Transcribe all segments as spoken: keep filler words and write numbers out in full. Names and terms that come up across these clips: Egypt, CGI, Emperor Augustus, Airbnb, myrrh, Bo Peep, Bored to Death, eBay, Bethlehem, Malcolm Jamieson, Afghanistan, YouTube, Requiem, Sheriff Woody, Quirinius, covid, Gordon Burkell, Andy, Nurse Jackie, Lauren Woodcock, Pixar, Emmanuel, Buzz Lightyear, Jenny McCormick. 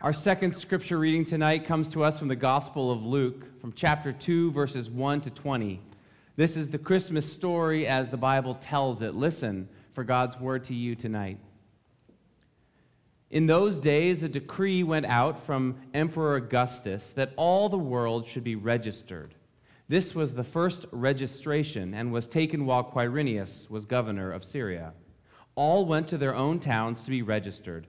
Our second scripture reading tonight comes to us from the Gospel of Luke, from chapter two, verses one to twenty. This is the Christmas story as the Bible tells it. Listen for God's word to you tonight. In those days, a decree went out from Emperor Augustus that all the world should be registered. This was the first registration and was taken while Quirinius was governor of Syria. All went to their own towns to be registered.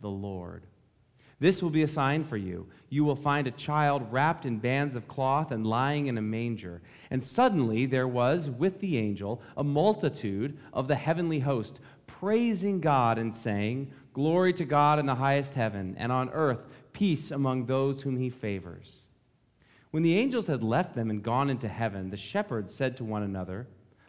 the Lord. This will be a sign for you. You will find a child wrapped in bands of cloth and lying in a manger." And suddenly there was with the angel a multitude of the heavenly host, praising God and saying, "Glory to God in the highest heaven, and on earth peace among those whom he favors." When the angels had left them and gone into heaven, the shepherds said to one another,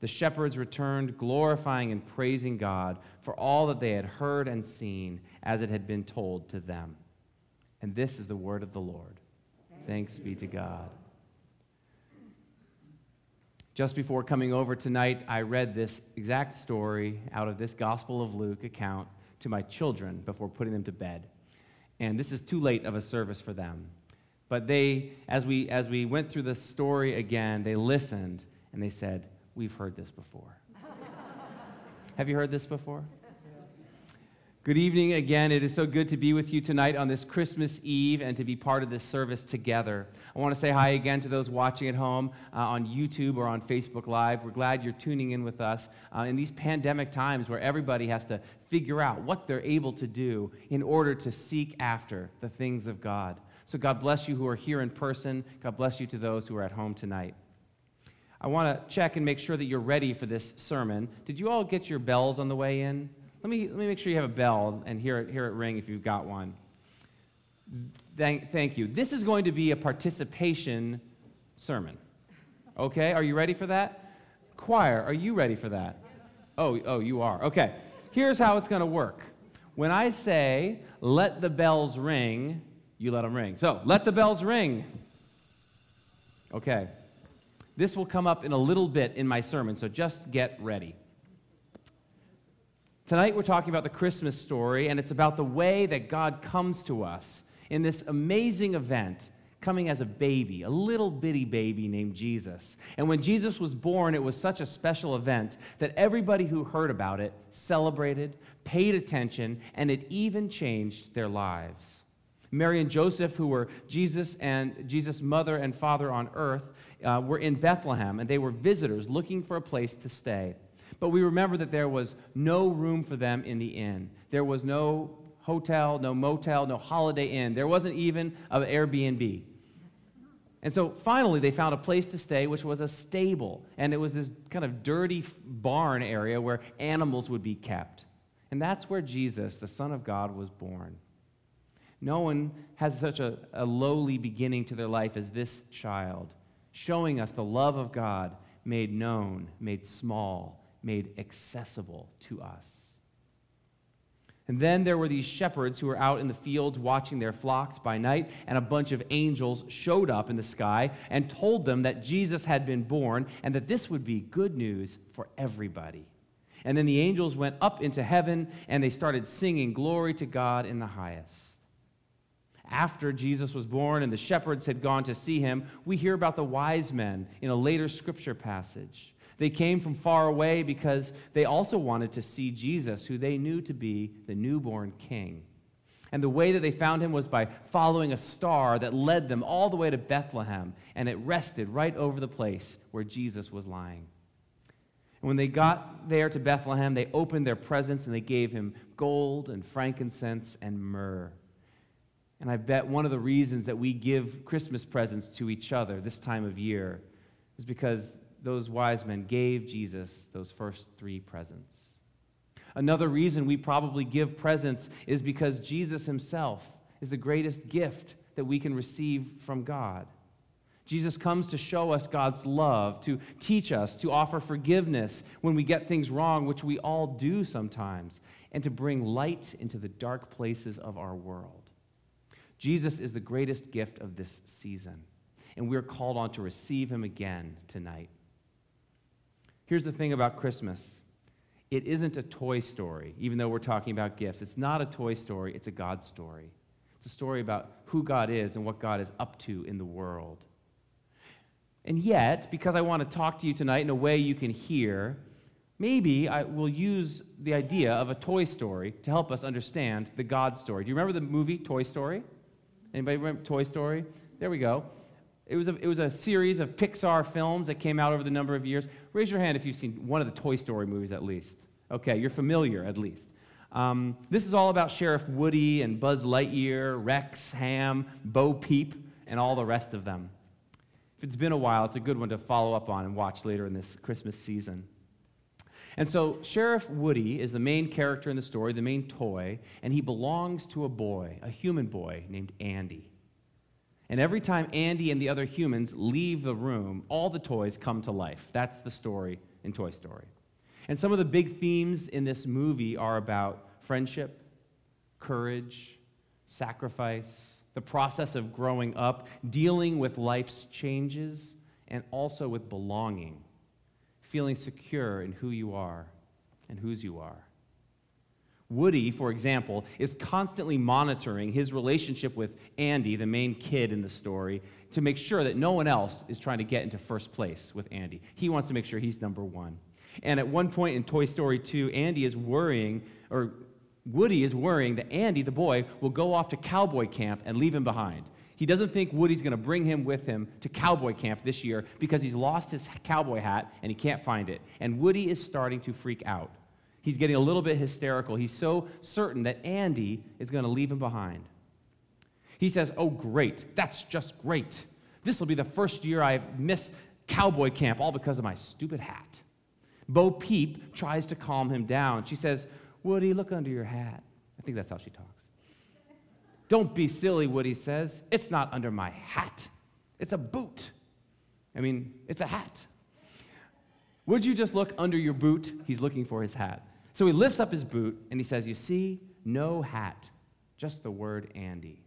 The shepherds returned, glorifying and praising God for all that they had heard and seen as it had been told to them. And this is the word of the Lord. Thanks be to God. Just before coming over tonight, I read this exact story out of this Gospel of Luke account to my children before putting them to bed. And this is too late of a service for them. But they, as we as we went through the story again, they listened and they said, "We've heard this before." Have you heard this before? Good evening again. It is so good to be with you tonight on this Christmas Eve and to be part of this service together. I want to say hi again to those watching at home uh, on YouTube or on Facebook Live. We're glad you're tuning in with us uh, in these pandemic times where everybody has to figure out what they're able to do in order to seek after the things of God. So God bless you who are here in person. God bless you to those who are at home tonight. I want to check and make sure that you're ready for this sermon. Did you all get your bells on the way in? Let me let me make sure you have a bell and hear it, hear it ring if you've got one. Thank, thank you. This is going to be a participation sermon. Okay, are you ready for that? Choir, are you ready for that? Oh, oh, you are. Okay, here's how it's going to work. When I say, "Let the bells ring," you let them ring. So, let the bells ring. Okay. This will come up in a little bit in my sermon, so just get ready. Tonight we're talking about the Christmas story, and it's about the way that God comes to us in this amazing event, coming as a baby, a little bitty baby named Jesus. And when Jesus was born, it was such a special event that everybody who heard about it celebrated, paid attention, and it even changed their lives. Mary and Joseph, who were Jesus and Jesus' mother and father on earth, uh, were in Bethlehem, and they were visitors looking for a place to stay. But we remember that there was no room for them in the inn. There was no hotel, no motel, no Holiday Inn. There wasn't even an Airbnb. And so finally they found a place to stay, which was a stable. And it was this kind of dirty barn area where animals would be kept. And that's where Jesus, the Son of God, was born. No one has such a, a lowly beginning to their life as this child, showing us the love of God made known, made small, made accessible to us. And then there were these shepherds who were out in the fields watching their flocks by night, and a bunch of angels showed up in the sky and told them that Jesus had been born and that this would be good news for everybody. And then the angels went up into heaven, and they started singing, "Glory to God in the highest." After Jesus was born and the shepherds had gone to see him, we hear about the wise men in a later scripture passage. They came from far away because they also wanted to see Jesus, who they knew to be the newborn king. And the way that they found him was by following a star that led them all the way to Bethlehem, and it rested right over the place where Jesus was lying. And when they got there to Bethlehem, they opened their presents and they gave him gold and frankincense and myrrh. And I bet one of the reasons that we give Christmas presents to each other this time of year is because those wise men gave Jesus those first three presents. Another reason we probably give presents is because Jesus himself is the greatest gift that we can receive from God. Jesus comes to show us God's love, to teach us, to offer forgiveness when we get things wrong, which we all do sometimes, and to bring light into the dark places of our world. Jesus is the greatest gift of this season, and we're called on to receive him again tonight. Here's the thing about Christmas. It isn't a toy story, even though we're talking about gifts. It's not a toy story, it's a God story. It's a story about who God is and what God is up to in the world. And yet, because I want to talk to you tonight in a way you can hear, maybe I will use the idea of a toy story to help us understand the God story. Do you remember the movie Toy Story? Anybody remember Toy Story? There we go. It was a, it was a series of Pixar films that came out over the number of years. Raise your hand if you've seen one of the Toy Story movies at least. Okay, you're familiar at least. Um, this is all about Sheriff Woody and Buzz Lightyear, Rex, Ham, Bo Peep, and all the rest of them. If it's been a while, it's a good one to follow up on and watch later in this Christmas season. And so Sheriff Woody is the main character in the story, the main toy, and he belongs to a boy, a human boy named Andy. And every time Andy and the other humans leave the room, all the toys come to life. That's the story in Toy Story. And some of the big themes in this movie are about friendship, courage, sacrifice, the process of growing up, dealing with life's changes, and also with belonging. Feeling secure in who you are and whose you are. Woody, for example, is constantly monitoring his relationship with Andy, the main kid in the story, to make sure that no one else is trying to get into first place with Andy. He wants to make sure he's number one. And at one point in Toy Story two, Andy is worrying, or Woody is worrying that Andy, the boy, will go off to cowboy camp and leave him behind. He doesn't think Woody's going to bring him with him to cowboy camp this year because he's lost his cowboy hat and he can't find it. And Woody is starting to freak out. He's getting a little bit hysterical. He's so certain that Andy is going to leave him behind. He says, "Oh, great. That's just great. This will be the first year I miss cowboy camp, all because of my stupid hat." Bo Peep tries to calm him down. She says, "Woody, look under your hat." I think that's how she talks. "Don't be silly," Woody says. "It's not under my hat. It's a boot. I mean, it's a hat. Would you just look under your boot?" He's looking for his hat. So he lifts up his boot, and he says, "You see, no hat, just the word Andy."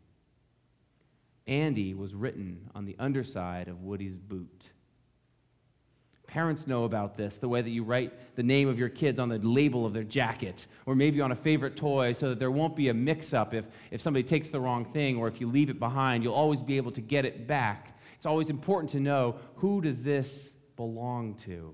Andy was written on the underside of Woody's boot. Parents know about this, the way that you write the name of your kids on the label of their jacket, or maybe on a favorite toy, so that there won't be a mix-up if, if somebody takes the wrong thing, or if you leave it behind, you'll always be able to get it back. It's always important to know, who does this belong to?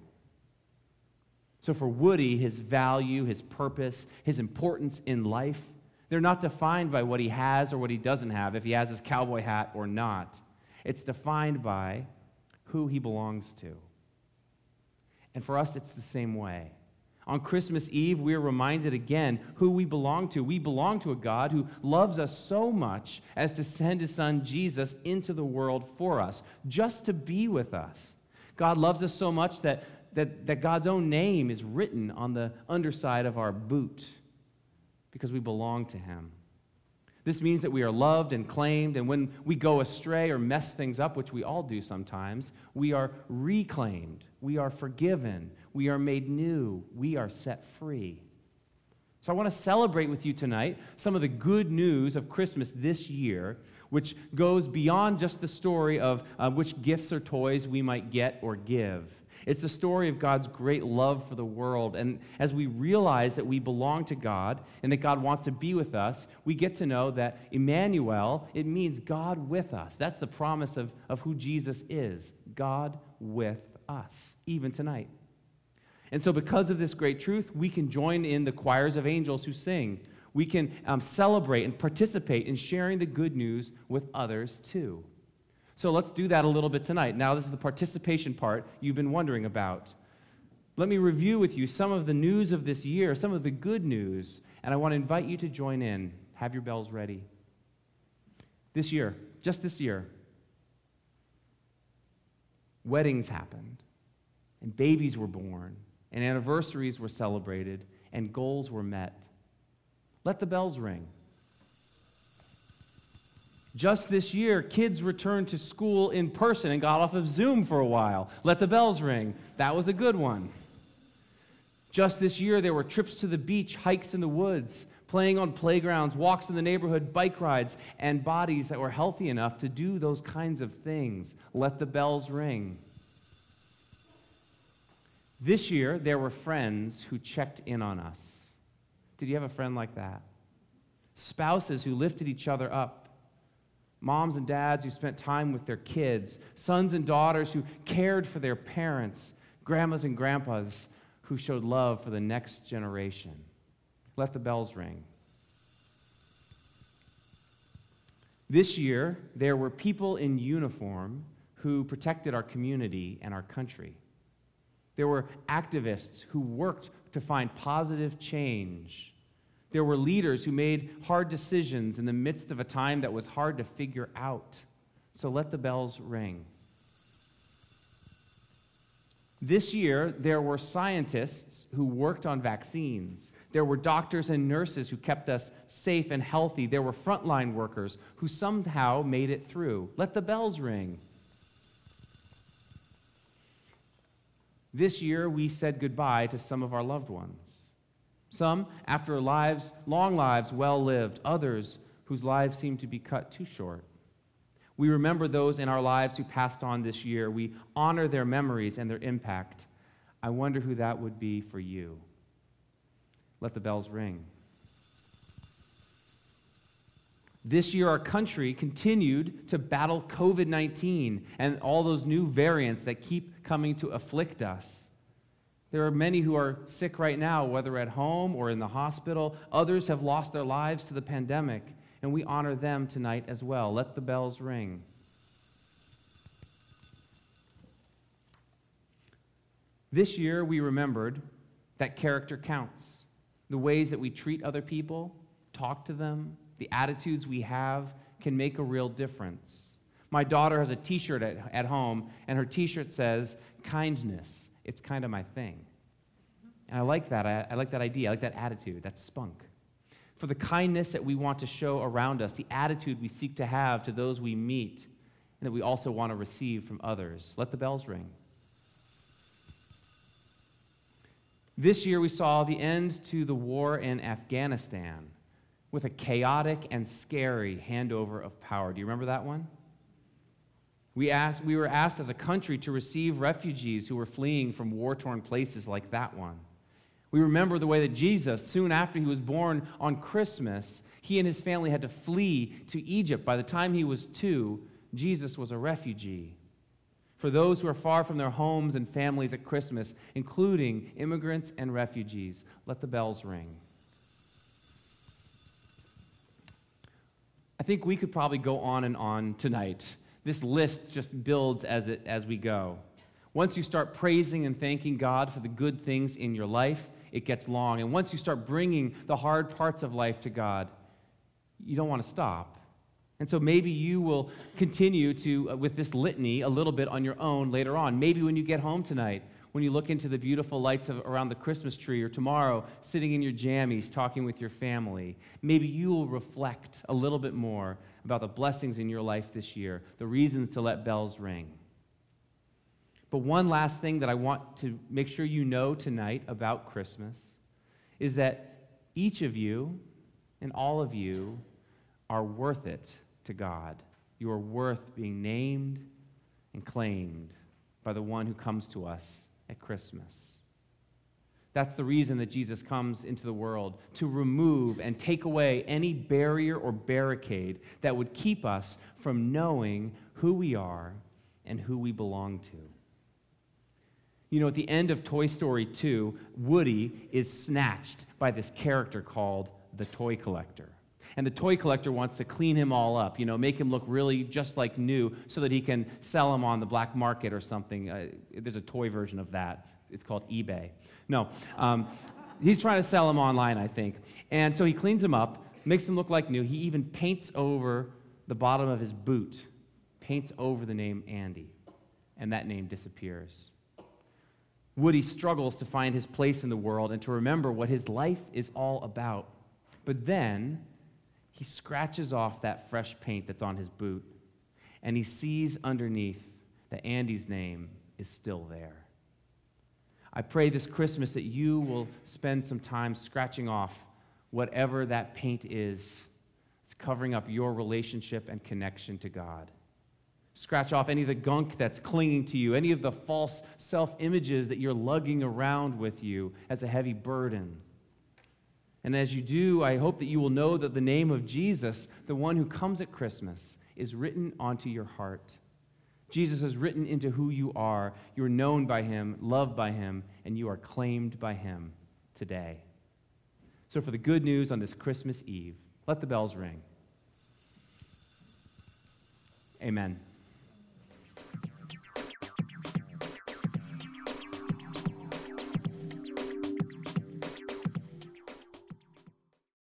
So for Woody, his value, his purpose, his importance in life, they're not defined by what he has or what he doesn't have, if he has his cowboy hat or not. It's defined by who he belongs to. And for us, it's the same way. On Christmas Eve, we are reminded again who we belong to. We belong to a God who loves us so much as to send his son Jesus into the world for us, just to be with us. God loves us so much that, that, that God's own name is written on the underside of our boot because we belong to him. This means that we are loved and claimed, and when we go astray or mess things up, which we all do sometimes, we are reclaimed, we are forgiven, we are made new, we are set free. So I want to celebrate with you tonight some of the good news of Christmas this year, which goes beyond just the story of uh, which gifts or toys we might get or give. It's the story of God's great love for the world. And as we realize that we belong to God and that God wants to be with us, we get to know that Emmanuel, it means God with us. That's the promise of, of who Jesus is, God with us, even tonight. And so because of this great truth, we can join in the choirs of angels who sing. We can um, celebrate and participate in sharing the good news with others too. So let's do that a little bit tonight. Now, this is the participation part you've been wondering about. Let me review with you some of the news of this year, some of the good news, and I want to invite you to join in. Have your bells ready. This year, just this year, weddings happened, and babies were born, and anniversaries were celebrated, and goals were met. Let the bells ring. Just this year, kids returned to school in person and got off of Zoom for a while. Let the bells ring. That was a good one. Just this year, there were trips to the beach, hikes in the woods, playing on playgrounds, walks in the neighborhood, bike rides, and bodies that were healthy enough to do those kinds of things. Let the bells ring. This year, there were friends who checked in on us. Did you have a friend like that? Spouses who lifted each other up. Moms and dads who spent time with their kids, sons and daughters who cared for their parents, grandmas and grandpas who showed love for the next generation. Let the bells ring. This year, there were people in uniform who protected our community and our country. There were activists who worked to find positive change. There were leaders who made hard decisions in the midst of a time that was hard to figure out. So let the bells ring. This year, there were scientists who worked on vaccines. There were doctors and nurses who kept us safe and healthy. There were frontline workers who somehow made it through. Let the bells ring. This year, we said goodbye to some of our loved ones. Some after lives, long lives well lived, others whose lives seemed to be cut too short. We remember those in our lives who passed on this year. We honor their memories and their impact. I wonder who that would be for you. Let the bells ring. This year, our country continued to battle covid nineteen and all those new variants that keep coming to afflict us. There are many who are sick right now, whether at home or in the hospital. Others have lost their lives to the pandemic, and we honor them tonight as well. Let the bells ring. This year, we remembered that character counts. The ways that we treat other people, talk to them, the attitudes we have can make a real difference. My daughter has a t-shirt at, at home, and her t-shirt says, "Kindness. It's kind of my thing." And I like that. I, I like that idea. I like that attitude, that spunk. For the kindness that we want to show around us, the attitude we seek to have to those we meet, and that we also want to receive from others. Let the bells ring. This year we saw the end to the war in Afghanistan with a chaotic and scary handover of power. Do you remember that one? We, asked, we were asked as a country to receive refugees who were fleeing from war-torn places like that one. We remember the way that Jesus, soon after he was born on Christmas, he and his family had to flee to Egypt. By the time he was two, Jesus was a refugee. For those who are far from their homes and families at Christmas, including immigrants and refugees, let the bells ring. I think we could probably go on and on tonight. This list just builds as it as we go. Once you start praising and thanking God for the good things in your life, it gets long. And once you start bringing the hard parts of life to God, you don't want to stop. And so maybe you will continue to uh, with this litany a little bit on your own later on. Maybe when you get home tonight, when you look into the beautiful lights of, around the Christmas tree, or tomorrow sitting in your jammies talking with your family, maybe you will reflect a little bit more about the blessings in your life this year, the reasons to let bells ring. But one last thing that I want to make sure you know tonight about Christmas is that each of you and all of you are worth it to God. You are worth being named and claimed by the one who comes to us at Christmas. That's the reason that Jesus comes into the world, to remove and take away any barrier or barricade that would keep us from knowing who we are and who we belong to. You know, at the end of Toy Story two, Woody is snatched by this character called the Toy Collector. And the Toy Collector wants to clean him all up, you know, make him look really just like new so that he can sell him on the black market or something. Uh, there's a toy version of that. It's called eBay. No, um, he's trying to sell him online, I think. And so he cleans him up, makes him look like new. He even paints over the bottom of his boot, paints over the name Andy, and that name disappears. Woody struggles to find his place in the world and to remember what his life is all about. But then he scratches off that fresh paint that's on his boot, and he sees underneath that Andy's name is still there. I pray this Christmas that you will spend some time scratching off whatever that paint is. It's covering up your relationship and connection to God. Scratch off any of the gunk that's clinging to you, any of the false self-images that you're lugging around with you as a heavy burden. And as you do, I hope that you will know that the name of Jesus, the one who comes at Christmas, is written onto your heart. Jesus is written into who you are. You are known by him, loved by him, and you are claimed by him today. So for the good news on this Christmas Eve, let the bells ring. Amen.